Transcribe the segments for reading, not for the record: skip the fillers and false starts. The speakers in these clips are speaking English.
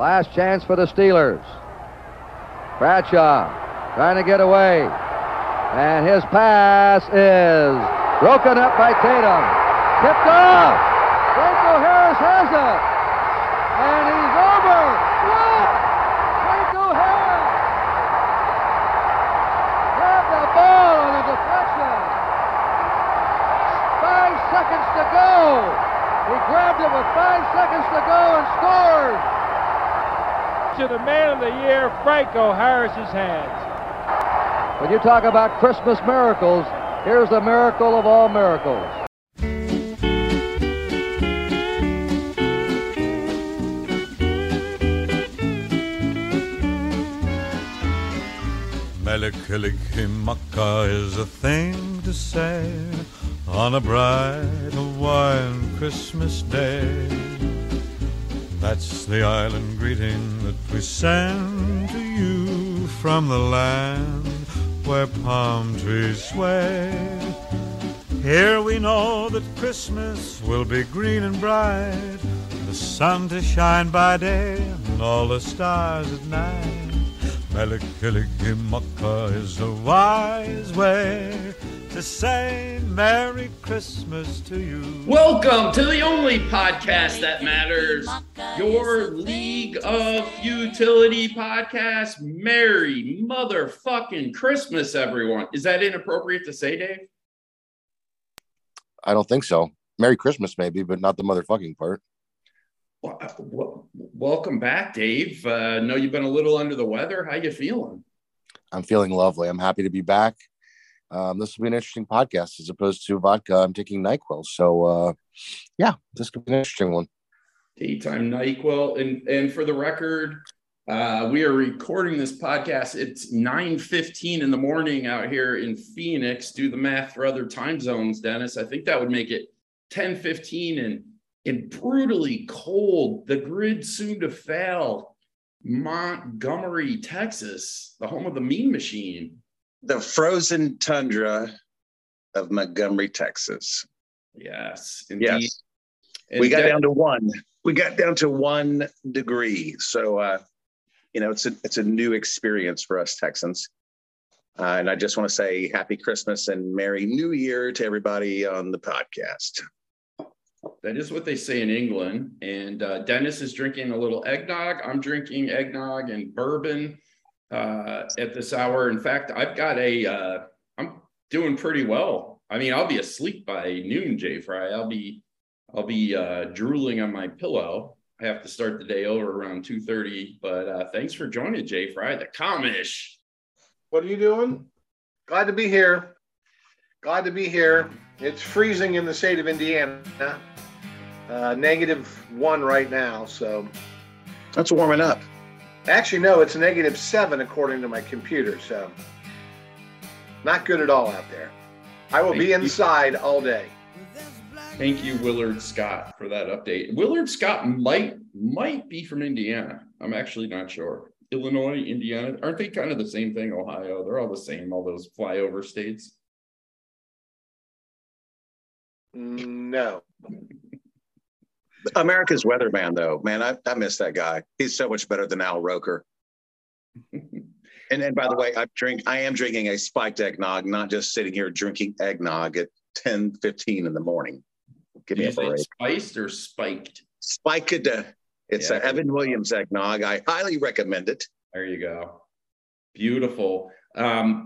Last chance for the Steelers. Bradshaw trying to get away. And his pass is broken up by Tatum. Tipped off. Franco Harris has it. And he's over. What? Franco Harris grabbed the ball on a deflection. 5 seconds to go. He grabbed it with 5 seconds to go and scored. To the man of the year, Franco Harris's hands. When you talk about Christmas miracles, here's the miracle of all miracles. Mele Kalikimaka is a thing to say on a bright Hawaiian Christmas day. That's the island greeting that we send to you from the land where palm trees sway. Here we know that Christmas will be green and bright, the sun to shine by day and all the stars at night. Mele Kalikimaka is a wise way to say Merry Christmas to you. Welcome to the only podcast that matters, your League of Futility podcast. Merry motherfucking Christmas, everyone. Is that inappropriate to say, Dave? I don't think so. Merry Christmas, maybe, but not the motherfucking part. Well, welcome back, Dave. I know you've been a little under the weather. How you feeling? I'm feeling lovely. I'm happy to be back. This will be an interesting podcast as opposed to vodka. I'm taking NyQuil. So, yeah, this could be an interesting one. Daytime NyQuil. And for the record, we are recording this podcast. It's 9:15 in the morning out here in Phoenix. Do the math for other time zones, Dennis. I think that would make it 10:15 and brutally cold. The grid soon to fail. Montgomery, Texas, the home of the Mean Machine. The frozen tundra of Montgomery, Texas. Yes. Indeed. Yes. And we got down to one. We got down to 1 degree. So, you know, it's a new experience for us Texans. And I just want to say happy Christmas and Merry New Year to everybody on the podcast. That is what they say in England. And Dennis is drinking a little eggnog. I'm drinking eggnog and bourbon. At this hour. In fact, I've got I'm doing pretty well. I mean, I'll be asleep by noon, Jay Fry. I'll be drooling on my pillow. I have to start the day over around 2:30, but thanks for joining, Jay Fry, the Comish. What are you doing? Glad to be here. Glad to be here. It's freezing in the state of Indiana. -1 right now, so. That's warming up. Actually, no, it's -7 according to my computer, so not good at all out there. I will be inside all day. Thank you, Willard Scott, for that update. Willard Scott might be from Indiana. I'm actually not sure. Illinois, Indiana, aren't they kind of the same thing? Ohio, they're all the same, all those flyover states. No. America's weatherman, though, man, I miss that guy. He's so much better than Al Roker. and by the way, I am drinking a spiked eggnog, not just sitting here drinking eggnog at 10:15 in the morning. Give me a break. Spiced or spiked? Spiked. It's a Evan Williams eggnog. I highly recommend it. There you go. Beautiful.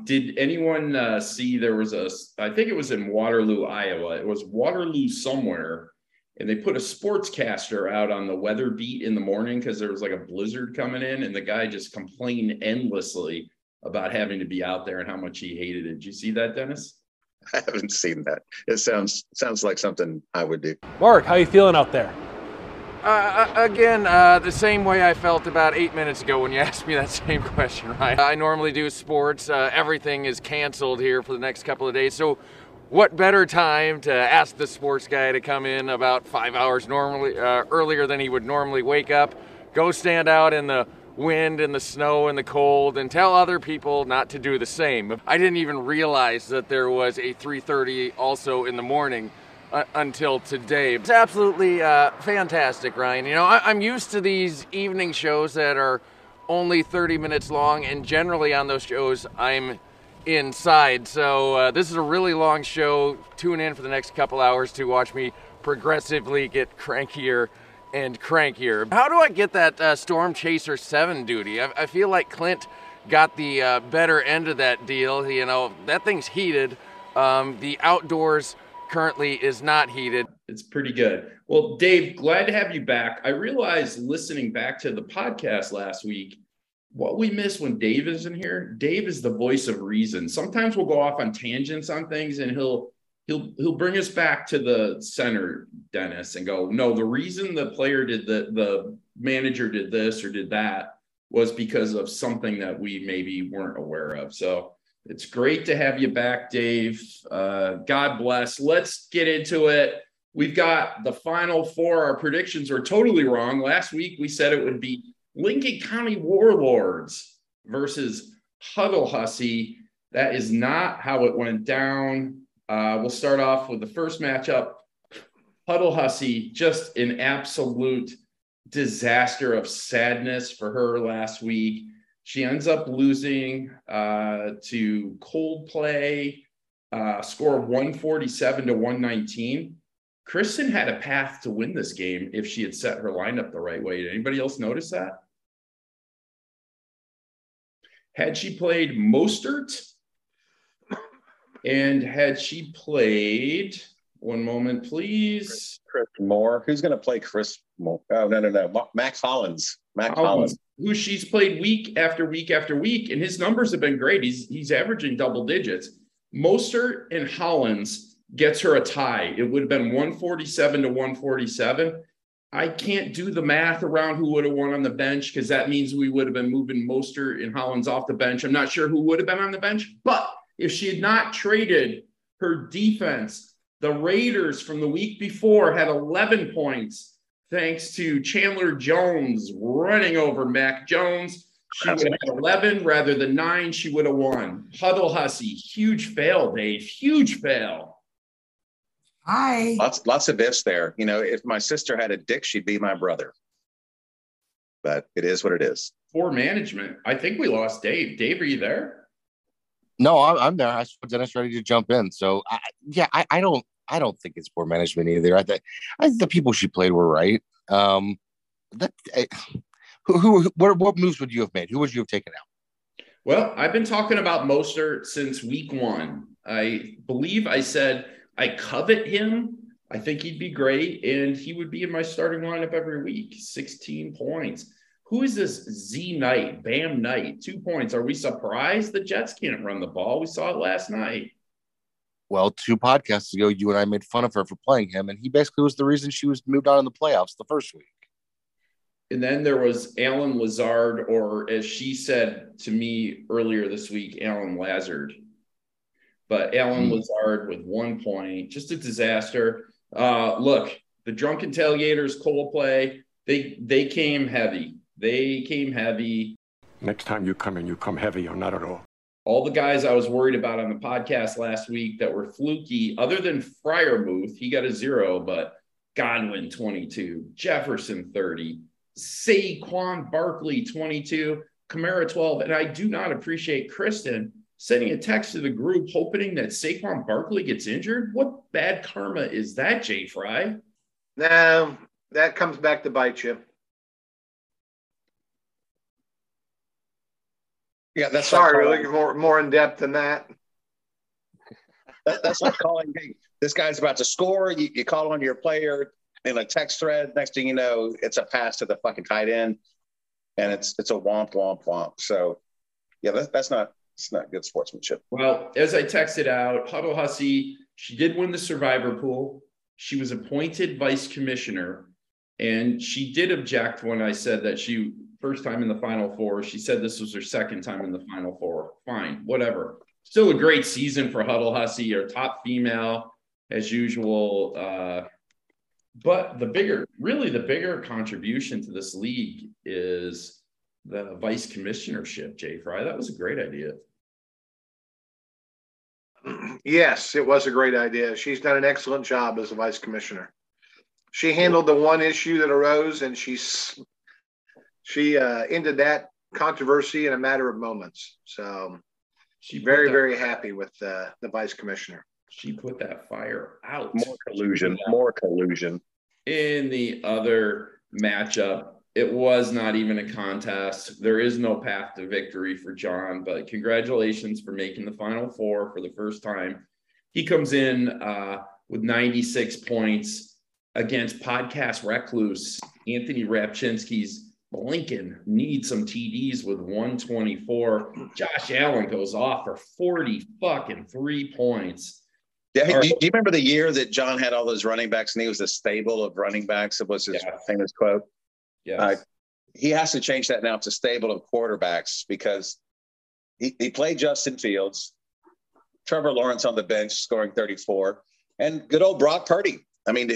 Did anyone see there was I think it was in Waterloo, Iowa. It was Waterloo somewhere. And they put a sportscaster out on the weather beat in the morning because there was like a blizzard coming in, and the guy just complained endlessly about having to be out there and how much he hated it. Did you see that, Dennis? I haven't seen that. It sounds like something I would do. Mark, how you feeling out there? Again, the same way I felt about 8 minutes ago when you asked me that same question, right? I normally do sports. Everything is canceled here for the next couple of days, so what better time to ask the sports guy to come in about 5 hours normally earlier than he would normally wake up, go stand out in the wind and the snow and the cold, and tell other people not to do the same. I didn't even realize that there was a 3:30 also in the morning until today. It's absolutely fantastic, Ryan. You know, I'm used to these evening shows that are only 30 minutes long, and generally on those shows I'm inside. So this is a really long show. Tune in for the next couple hours to watch me progressively get crankier and crankier. How do I get that Storm Chaser 7 duty? I feel like Clint got the better end of that deal. You know, that thing's heated. The outdoors currently is not heated. It's pretty good. Well, Dave, glad to have you back. I realized listening back to the podcast last week, what we miss when Dave is in here, Dave is the voice of reason. Sometimes we'll go off on tangents on things and he'll bring us back to the center, Dennis, and go, no, the reason the player did the manager did this or did that was because of something that we maybe weren't aware of. So it's great to have you back, Dave. God bless. Let's get into it. We've got the Final Four. Our predictions were totally wrong. Last week, we said it would be Lincoln County Warlords versus Huddle Hussey. That is not how it went down. We'll start off with the first matchup. Huddle Hussey, just an absolute disaster of sadness for her last week. She ends up losing to Coldplay, score 147-119. Kristen had a path to win this game if she had set her lineup the right way. Did anybody else notice that? Had she played Mostert, and had she played, one moment, please. Chris Moore. Who's going to play Chris Moore? Oh, no. Max Hollins. Max Hollins. Who she's played week after week after week, and his numbers have been great. He's averaging double digits. Mostert and Hollins gets her a tie. It would have been 147-147. I can't do the math around who would have won on the bench because that means we would have been moving Mostert and Hollins off the bench. I'm not sure who would have been on the bench, but if she had not traded her defense, the Raiders from the week before had 11 points. Thanks to Chandler Jones running over Mac Jones, she would have had 11 rather than 9. She would have won. Huddle Hussey, huge fail, Dave. Huge fail. Hi. Lots of ifs there. You know, if my sister had a dick, she'd be my brother. But it is what it is. Poor management. I think we lost Dave. Dave, are you there? No, I'm there. I saw Dennis ready to jump in. So I don't think it's poor management either. I think the people she played were right. What moves would you have made? Who would you have taken out? Well, I've been talking about Mostert since week one. I believe I said I covet him. I think he'd be great, and he would be in my starting lineup every week. 16 points. Who is this Z Knight, Bam Knight? 2 points. Are we surprised the Jets can't run the ball? We saw it last night. Well, 2 podcasts ago, you and I made fun of her for playing him, and he basically was the reason she was moved on in the playoffs the first week. And then there was Alan Lazard, or as she said to me earlier this week, Alan Lazard. But Alan Lazard with 1 point, just a disaster. Look, the Drunken Tailgaters, Coldplay, they came heavy. They came heavy. Next time you come in, you come heavy or not at all. All the guys I was worried about on the podcast last week that were fluky, other than Fryermuth, he got a 0, but Godwin, 22, Jefferson, 30, Saquon Barkley, 22, Kamara, 12. And I do not appreciate Kristen sending a text to the group hoping that Saquon Barkley gets injured. What bad karma is that, Jay Fry? No, that comes back to bite you. Yeah, that's sorry, really more in depth than that. That's like calling, hey, this guy's about to score. You call on your player in a text thread. Next thing you know, it's a pass to the fucking tight end, and it's a womp. So, yeah, that's not good sportsmanship. Well, as I texted out, Huddle Hussey, she did win the survivor pool. She was appointed vice commissioner, and she did object when I said that she. First time in the Final Four. She said this was her second time in the Final Four. Fine, whatever. Still a great season for Huddle Hussey, our top female as usual. But the bigger contribution to this league is the vice commissionership, Jay Fry. That was a great idea. Yes, it was a great idea. She's done an excellent job as a vice commissioner. She handled the one issue that arose, and she ended that controversy in a matter of moments. So she's very, very happy with the vice commissioner. She put that fire out. More collusion. In the other matchup, it was not even a contest. There is no path to victory for John, but congratulations for making the Final Four for the first time. He comes in with 96 points against podcast recluse Anthony Rapchinsky's Blinken. Needs some TDs with 124. Josh Allen goes off for 43 points. Yeah, do you remember the year that John had all those running backs and he was the stable of running backs? It was his famous quote. Yes. He has to change that now to stable of quarterbacks, because he played Justin Fields, Trevor Lawrence on the bench scoring 34, and good old Brock Purdy. I mean,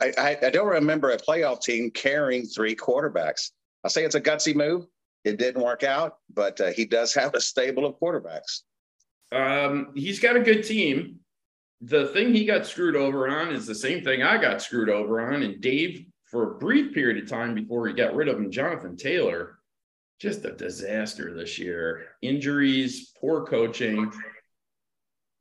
I don't remember a playoff team carrying three quarterbacks. I say it's a gutsy move. It didn't work out, but he does have a stable of quarterbacks. He's got a good team. The thing he got screwed over on is the same thing I got screwed over on, and Dave, for a brief period of time before he got rid of him, Jonathan Taylor, just a disaster this year. Injuries, poor coaching.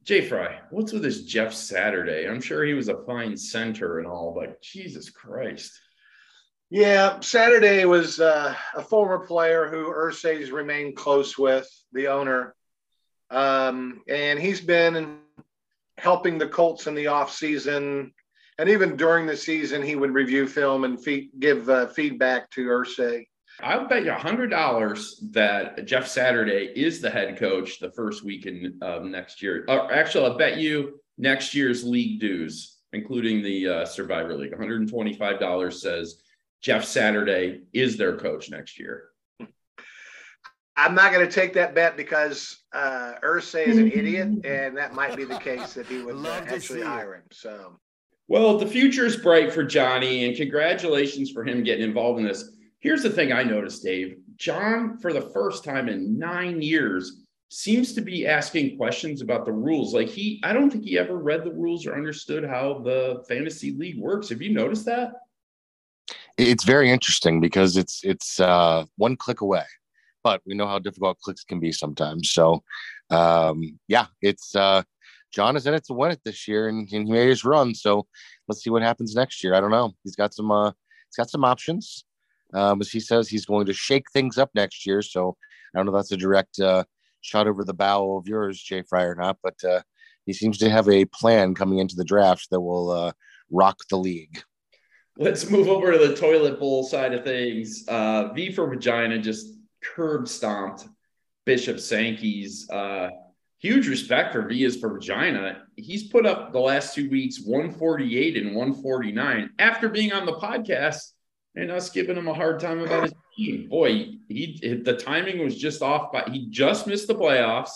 Jay Fry, what's with this Jeff Saturday? I'm sure he was a fine center and all, but Jesus Christ. Yeah, Saturday was a former player who Irsay's remained close with, the owner. And he's been helping the Colts in the offseason. And even during the season, he would review film and give feedback to Irsay. I'll bet you $100 that Jeff Saturday is the head coach the first week in next year. Actually, I'll bet you next year's league dues, including the Survivor League. $125 says Jeff Saturday is their coach next year. I'm not going to take that bet because Irsay is an idiot, and that might be the case that he would actually hire him. So. Well, the future is bright for Johnny, and congratulations for him getting involved in this. Here's the thing I noticed, Dave. John, for the first time in 9 years, seems to be asking questions about the rules. Like I don't think he ever read the rules or understood how the fantasy league works. Have you noticed that? It's very interesting because it's one click away, but we know how difficult clicks can be sometimes. So, John is in it to win it this year, and he made his run. So let's see what happens next year. I don't know. He's got some options. As he says, he's going to shake things up next year. So I don't know if that's a direct shot over the bow of yours, Jay Fry, or not, but he seems to have a plan coming into the draft that will rock the league. Let's move over to the toilet bowl side of things. V for Vagina just curb stomped Bishop Sankey's huge respect for V is for Vagina. He's put up the last 2 weeks 148 and 149 after being on the podcast and us giving him a hard time about his team. Boy, the timing was just off. He just missed the playoffs,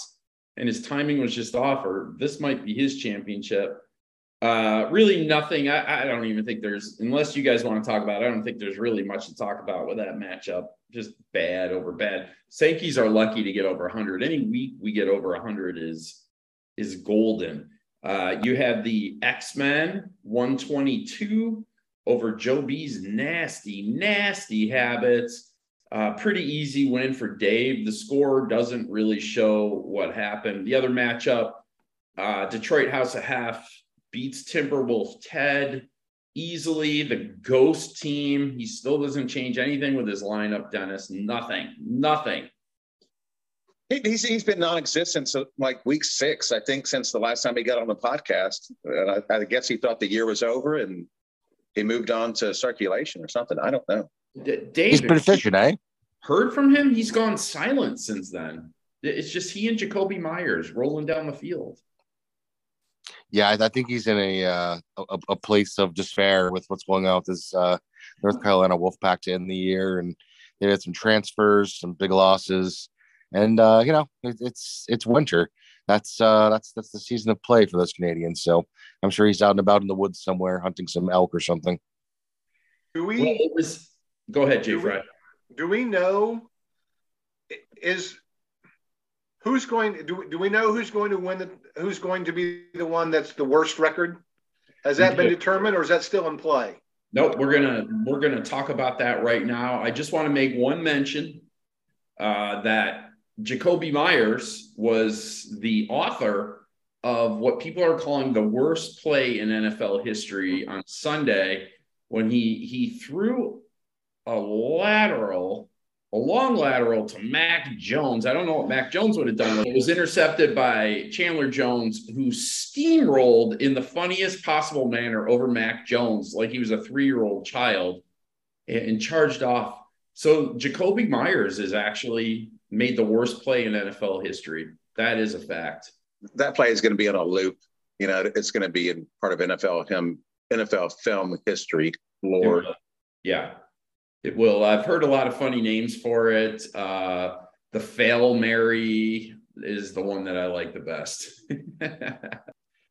and his timing was just off, or this might be his championship. Really nothing. I don't even think there's – unless you guys want to talk about it, I don't think there's really much to talk about with that matchup. Just bad over bad. Sankey's are lucky to get over 100. Any week we get over 100 is golden. You have the X-Men 122 over Joe B's nasty habits. Pretty easy win for Dave. The score doesn't really show what happened. The other matchup, Detroit House of Half beats Timberwolf Ted easily. The ghost team, he still doesn't change anything with his lineup, Dennis. Nothing. He's been non-existent since like week 6, I think, since the last time he got on the podcast. And I guess he thought the year was over and he moved on to circulation or something. I don't know. David, he's pretty efficient, eh? Heard from him? He's gone silent since then. It's just he and Jakobi Meyers rolling down the field. Yeah, I think he's in a place of despair with what's going on with this North Carolina Wolfpack to end the year, and they had some transfers, some big losses, and it's winter. That's the season of play for those Canadians. So I'm sure he's out and about in the woods somewhere hunting some elk or something. Go ahead, Jay Fry. Do we know Who's going? Do we know who's going to win? Who's going to be the one that's the worst record? Has that been determined, or is that still in play? Nope, we're gonna talk about that right now. I just want to make one mention that Jakobi Meyers was the author of what people are calling the worst play in NFL history on Sunday when he threw a lateral. A long lateral to Mac Jones. I don't know what Mac Jones would have done. It was intercepted by Chandler Jones, who steamrolled in the funniest possible manner over Mac Jones, like he was a 3-year-old child, and charged off. So Jakobi Meyers has actually made the worst play in NFL history. That is a fact. That play is going to be on a loop. You know, it's going to be in part of NFL film history lore. Yeah. It will. I've heard a lot of funny names for it. The Fail Mary is the one that I like the best.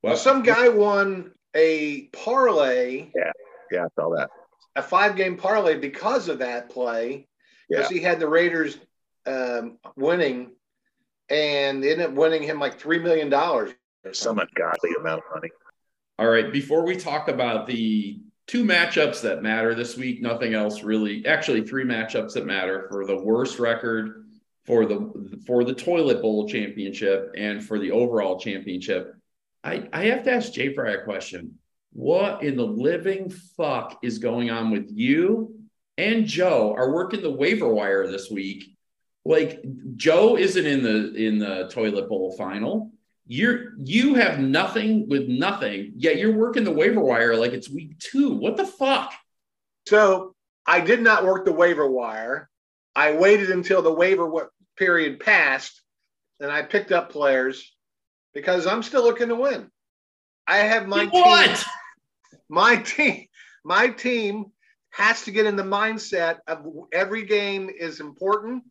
Well, some guy won a parlay. Yeah, I saw that. A 5-game parlay because of that play. Because he had the Raiders winning and ended up winning him like $3 million. Some ungodly amount of money. All right, before we talk about the – 2 matchups that matter this week, nothing else really. Actually, 3 matchups that matter for the worst record, for the Toilet Bowl championship, and for the overall championship. I have to ask Jay Fry a question. What in the living fuck is going on with you and Joe are working the waiver wire this week? Like, Joe isn't in the Toilet Bowl final. You have nothing with nothing, yet you're working the waiver wire like it's week 2. What the fuck? So I did not work the waiver wire. I waited until the waiver period passed, and I picked up players because I'm still looking to win. I have my team has to get in the mindset of every game is important,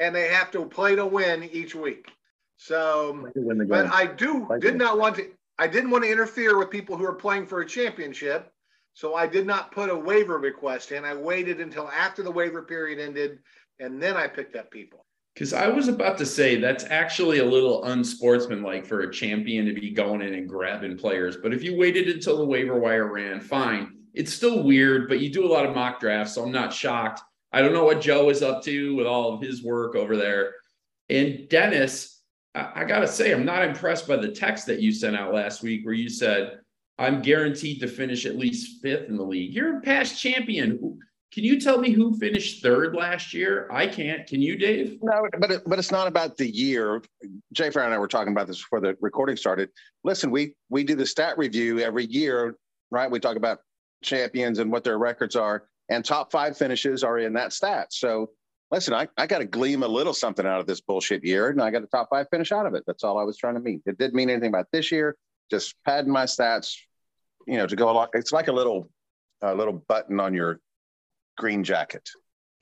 and they have to play to win each week. So, but I didn't want to interfere with people who are playing for a championship. So I did not put a waiver request in. I waited until after the waiver period ended, and then I picked up people. Because I was about to say that's actually a little unsportsmanlike for a champion to be going in and grabbing players. But if you waited until the waiver wire ran, fine. It's still weird, but you do a lot of mock drafts, so I'm not shocked. I don't know what Joe is up to with all of his work over there. And Dennis, I got to say, I'm not impressed by the text that you sent out last week where you said, I'm guaranteed to finish at least 5th in the league. You're a past champion. Can you tell me who finished 3rd last year? I can't. Can you, Dave? No, but it's not about the year. Jay Fry and I were talking about this before the recording started. Listen, we do the stat review every year, right? We talk about champions and what their records are, and top 5 finishes are in that stat. So, listen, I got to glean a little something out of this bullshit year, and I got a top 5 finish out of it. That's all I was trying to mean. It didn't mean anything about this year, just padding my stats, you know, to go along. It's like a little button on your green jacket,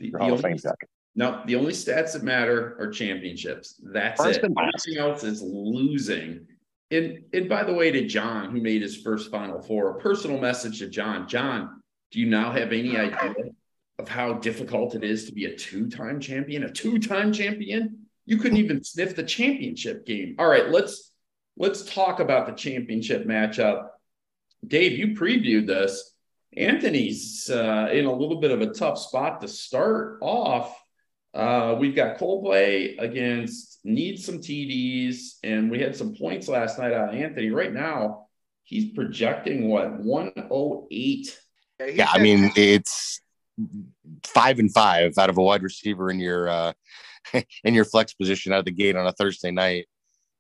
your Hall of Fame jacket. No, the only stats that matter are championships. That's it. Everything else is losing. And by the way, to John, who made his first Final Four, a personal message to John. John, do you now have any idea of how difficult it is to be a 2-time champion, You couldn't even sniff the championship game. All right, let's talk about the championship matchup. Dave, you previewed this. Anthony's in a little bit of a tough spot to start off. We've got Coldplay against Need Some TDs, and we had some points last night on Anthony. Right now, he's projecting, 108? Yeah, I mean, it's 5 and 5 out of a wide receiver in your flex position out of the gate on a Thursday night.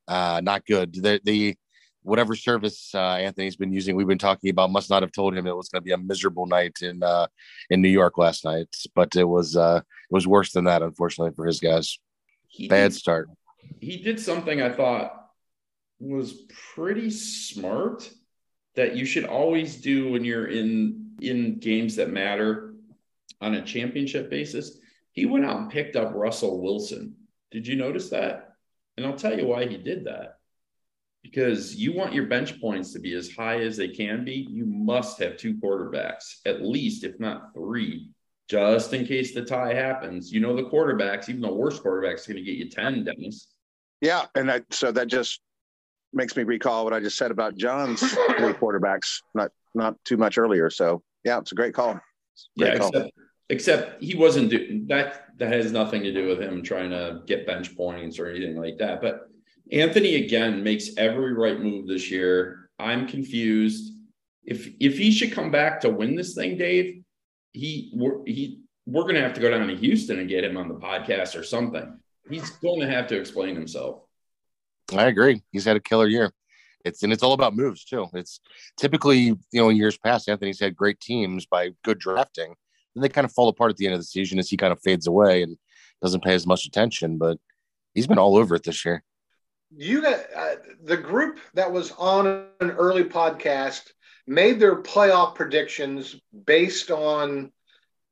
Not good. The whatever service Anthony's been using, we've been talking about, must not have told him it was going to be a miserable night in New York last night. But it was worse than that, unfortunately, for his guys. Bad start. He did something I thought was pretty smart that you should always do when you're in games that matter. On a championship basis, he went out and picked up Russell Wilson. Did you notice that? And I'll tell you why he did that. Because you want your bench points to be as high as they can be. You must have 2 quarterbacks, at least, if not 3, just in case the tie happens. You know the quarterbacks, even the worst quarterback's going to get you 10, Dennis. Yeah, and so that just makes me recall what I just said about John's three quarterbacks not too much earlier. So yeah, it's a great call. Except he wasn't doing that. That has nothing to do with him trying to get bench points or anything like that. But Anthony again makes every right move this year. I'm confused. If he should come back to win this thing, Dave, we're going to have to go down to Houston and get him on the podcast or something. He's going to have to explain himself. I agree. He's had a killer year. It's all about moves too. It's typically, in years past, Anthony's had great teams by good drafting. Then they kind of fall apart at the end of the season as he kind of fades away and doesn't pay as much attention, but he's been all over it this year. You got the group that was on an early podcast made their playoff predictions based on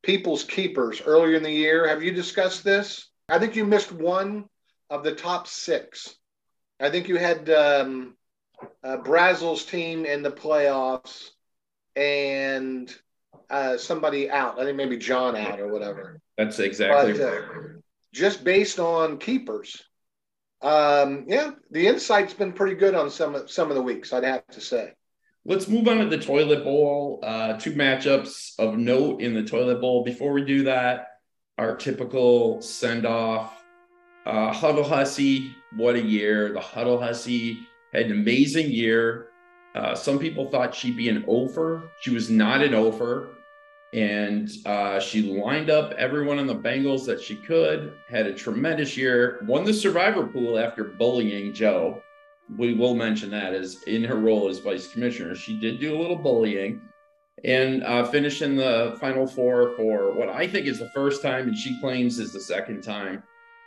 people's keepers earlier in the year. Have you discussed this? I think you missed one of the top six. I think you had Brazel's team in the playoffs and somebody out. I think maybe John out or whatever. That's exactly right. Just based on keepers. The insight's been pretty good on some of the weeks, I'd have to say. Let's move on to the toilet bowl. Two matchups of note in the toilet bowl. Before we do that, our typical send-off. Huddle Hussey, what a year. The Huddle Hussey had an amazing year. Some people thought she'd be an ofer. She was not an ofer. And she lined up everyone on the Bengals that she could, had a tremendous year, won the survivor pool after bullying Joe. We will mention that as in her role as vice commissioner, she did do a little bullying and finished in the Final Four for what I think is the first time and she claims is the second time.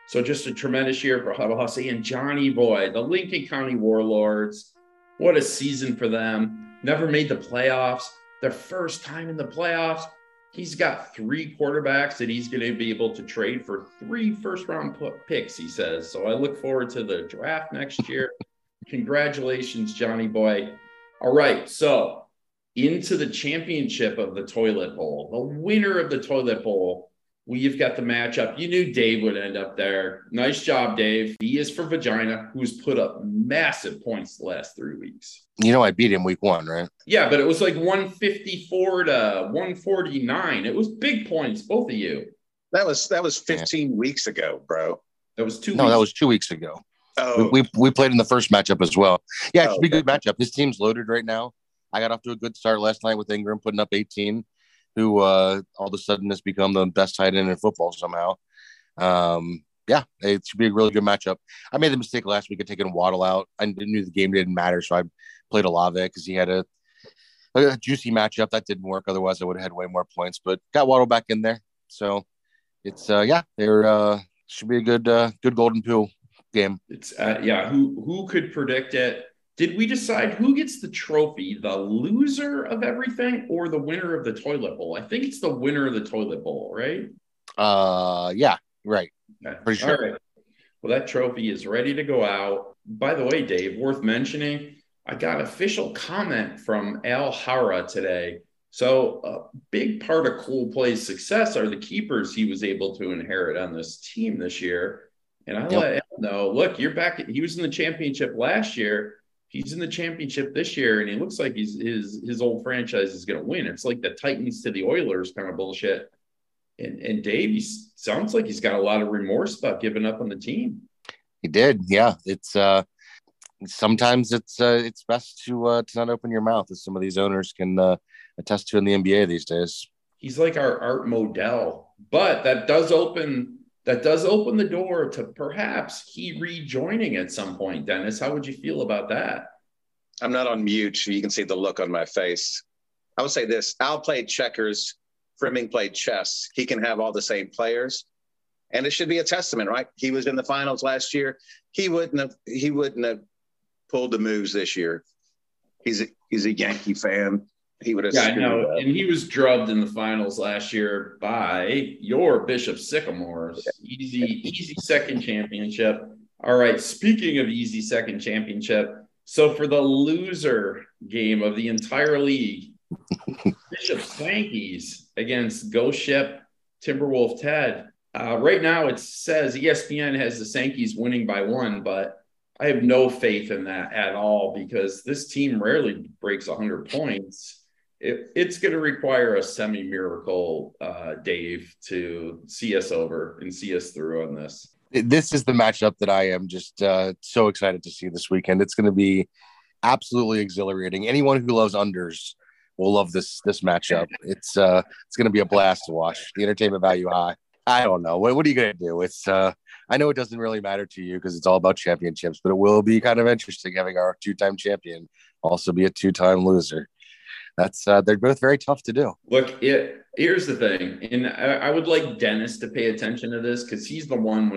So just a tremendous year for Huddle Hussey and Johnny Boy, the Lincoln County Warlords. What a season for them. Never made the playoffs. Their first time in the playoffs. He's got three quarterbacks that he's going to be able to trade for three first-round picks, he says. So I look forward to the draft next year. Congratulations, Johnny Boy. All right, so into the championship of the Toilet Bowl, the winner of the Toilet Bowl, we've got the matchup. You knew Dave would end up there. Nice job, Dave. He is for Vagina, who's put up massive points the last 3 weeks. I beat him week 1, right? Yeah, but it was like 154 to 149. It was big points, both of you. That was 15 weeks ago, bro. That was 2 weeks ago. Oh. We played in the first matchup as well. Yeah, it should be a good matchup. This team's loaded right now. I got off to a good start last night with Ingram putting up 18. Who all of a sudden has become the best tight end in football somehow. It should be a really good matchup. I made the mistake last week of taking Waddle out. I knew the game didn't matter, so I played Olave because he had a juicy matchup. That didn't work. Otherwise, I would have had way more points, but got Waddle back in there. So it's, there should be a good golden pool game. It's who could predict it? Did we decide who gets the trophy, the loser of everything or the winner of the toilet bowl? I think it's the winner of the toilet bowl, right? Right. Okay. Pretty sure. All right. Well, that trophy is ready to go out. By the way, Dave, worth mentioning, I got official comment from Al Hara today. So a big part of Coldplay's success are the keepers he was able to inherit on this team this year. And I let Al know, look, you're back. He was in the championship last year. He's in the championship this year, and he looks like his old franchise is going to win. It's like the Titans to the Oilers kind of bullshit. And Dave, he sounds like he's got a lot of remorse about giving up on the team. He did, yeah. It's sometimes it's best to not open your mouth, as some of these owners can attest to in the NBA these days. He's like our Art Modell, but that does open the door to perhaps he rejoining at some point. Dennis, how would you feel about that? I'm not on mute, so you can see the look on my face. I would say this. Al played checkers. Frimming played chess. He can have all the same players. And it should be a testament, right? He was in the finals last year. He wouldn't have pulled the moves this year. He's a Yankee fan. He would have. Yeah, I know. And he was drubbed in the finals last year by your Bishop Sycamores. Yeah. Easy second championship. All right. Speaking of easy second championship, so for the loser game of the entire league, Bishop Sankey's against Ghost Ship Timberwolf Ted. Right now it says ESPN has the Sankeys winning by 1, but I have no faith in that at all because this team rarely breaks 100 points. It's going to require a semi-miracle, Dave, to see us over and see us through on this. This is the matchup that I am just so excited to see this weekend. It's going to be absolutely exhilarating. Anyone who loves unders will love this matchup. It's going to be a blast to watch. The entertainment value high. I don't know. What are you going to do? It's I know it doesn't really matter to you because it's all about championships, but it will be kind of interesting having our two-time champion also be a two-time loser. That's they're both very tough to do. Look, here's the thing, and I would like Dennis to pay attention to this because he's the one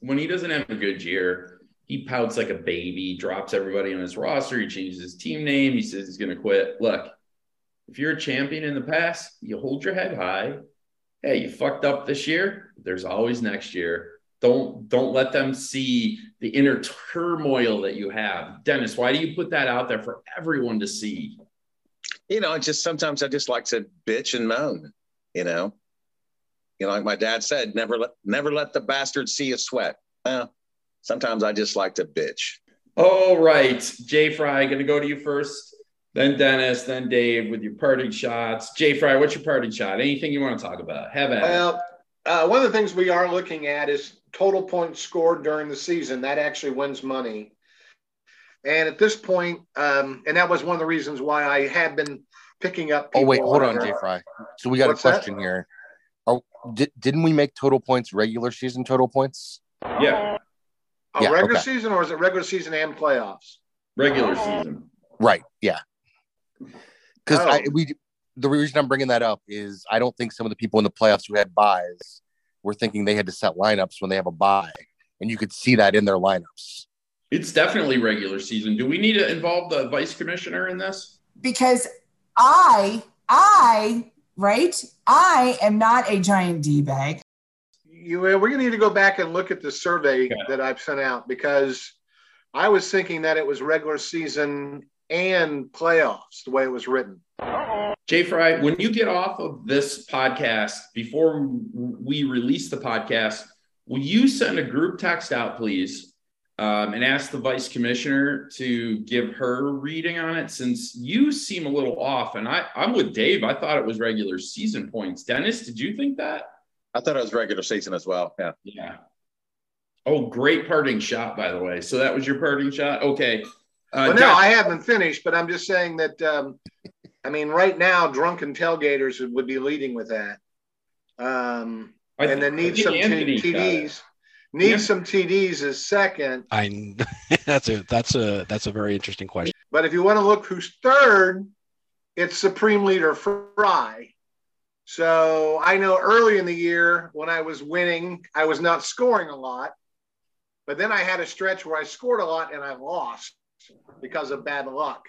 when he doesn't have a good year, he pouts like a baby, drops everybody on his roster, he changes his team name, he says he's going to quit. Look, if you're a champion in the past, you hold your head high. Hey, you fucked up this year. There's always next year. Don't let them see the inner turmoil that you have. Dennis, why do you put that out there for everyone to see? You know, just sometimes I just like to bitch and moan, you know, like my dad said, never let the bastard see you sweat. Well, sometimes I just like to bitch. All right, Jay Fry, going to go to you first, then Dennis, then Dave with your parting shots. Jay Fry, what's your parting shot? Anything you want to talk about? Have at it. Well, one of the things we are looking at is total points scored during the season. That actually wins money. And at this point, and that was one of the reasons why I have been picking up people. Oh, wait, hold on, Jay Fry. So we got a question here. Didn't we make total points regular season total points? Yeah. Regular season, or is it regular season and playoffs? Regular season. Right, yeah. Because the reason I'm bringing that up is I don't think some of the people in the playoffs who had buys were thinking they had to set lineups when they have a buy, and you could see that in their lineups. It's definitely regular season. Do we need to involve the vice commissioner in this? Because I am not a giant D-bag. We're going to need to go back and look at the survey that I've sent out because I was thinking that it was regular season and playoffs, the way it was written. Jay Fry, when you get off of this podcast, before we release the podcast, will you send a group text out, please, and ask the vice commissioner to give her reading on it? Since you seem a little off, and I'm with Dave. I thought it was regular season points. Dennis, did you think that? I thought it was regular season as well. Yeah. Oh, great parting shot, by the way. So that was your parting shot? Okay. I haven't finished, but I'm just saying that, right now, Drunken Tailgaters would be leading with that. And then Need Some TDs. Some TDs is second. That's a very interesting question. But if you want to look who's third, it's Supreme Leader Fry. So I know early in the year when I was winning, I was not scoring a lot. But then I had a stretch where I scored a lot and I lost because of bad luck.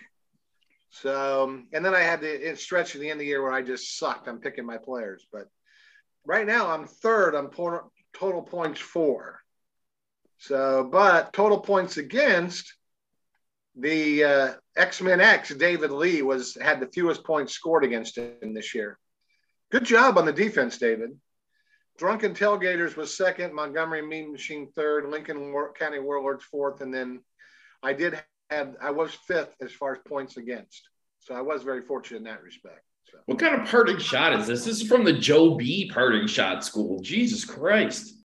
So, and then I had the stretch at the end of the year where I just sucked. I'm picking my players. But right now I'm third. I'm total points 4. So, but total points against the X-Men X, David Lee, had the fewest points scored against him this year. Good job on the defense, David. Drunken Tailgaters was second, Montgomery Mean Machine third, Lincoln County Warlords fourth, and then I was fifth as far as points against. So I was very fortunate in that respect. So. What kind of parting shot is this? This is from the Joe B. parting shot school. Jesus Christ.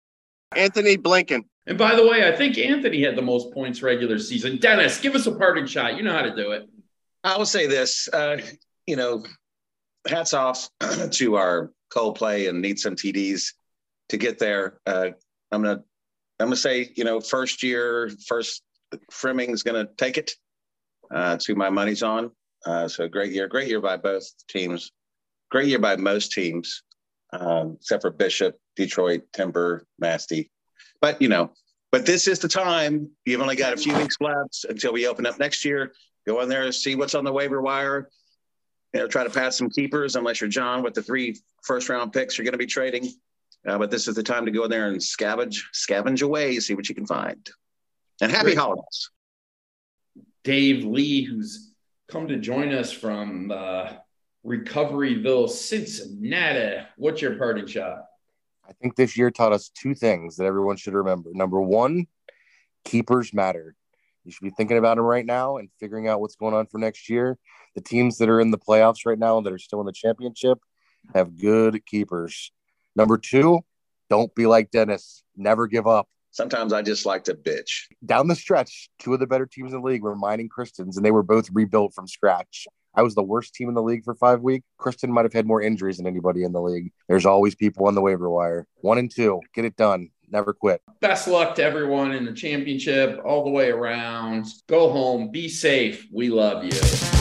Anthony Blinken. And by the way, I think Anthony had the most points regular season. Dennis, give us a parting shot. You know how to do it. I will say this, hats off to our Coldplay and Need Some TDs to get there. I'm gonna say, first year, first Frimming's gonna take it. That's who my money's on. So great year by both teams. Great year by most teams, except for Bishop, Detroit, Timber, Masty. But this is the time. You've only got a few weeks left until we open up next year. Go in there, see what's on the waiver wire. Try to pass some keepers unless you're John with the 3 first-round picks you're going to be trading. But this is the time to go in there and scavenge away, see what you can find. And happy holidays. Dave Lee, who's come to join us from Recoveryville, Cincinnati. What's your parting shot? I think this year taught us two things that everyone should remember. Number one, keepers matter. You should be thinking about them right now and figuring out what's going on for next year. The teams that are in the playoffs right now and that are still in the championship have good keepers. Number two, don't be like Dennis. Never give up. Sometimes I just like to bitch. Down the stretch, two of the better teams in the league were mine and Kristen's, and they were both rebuilt from scratch. I was the worst team in the league for 5 weeks. Kristen might have had more injuries than anybody in the league. There's always people on the waiver wire. 1 and 2, get it done. Never quit. Best luck to everyone in the championship all the way around. Go home. Be safe. We love you.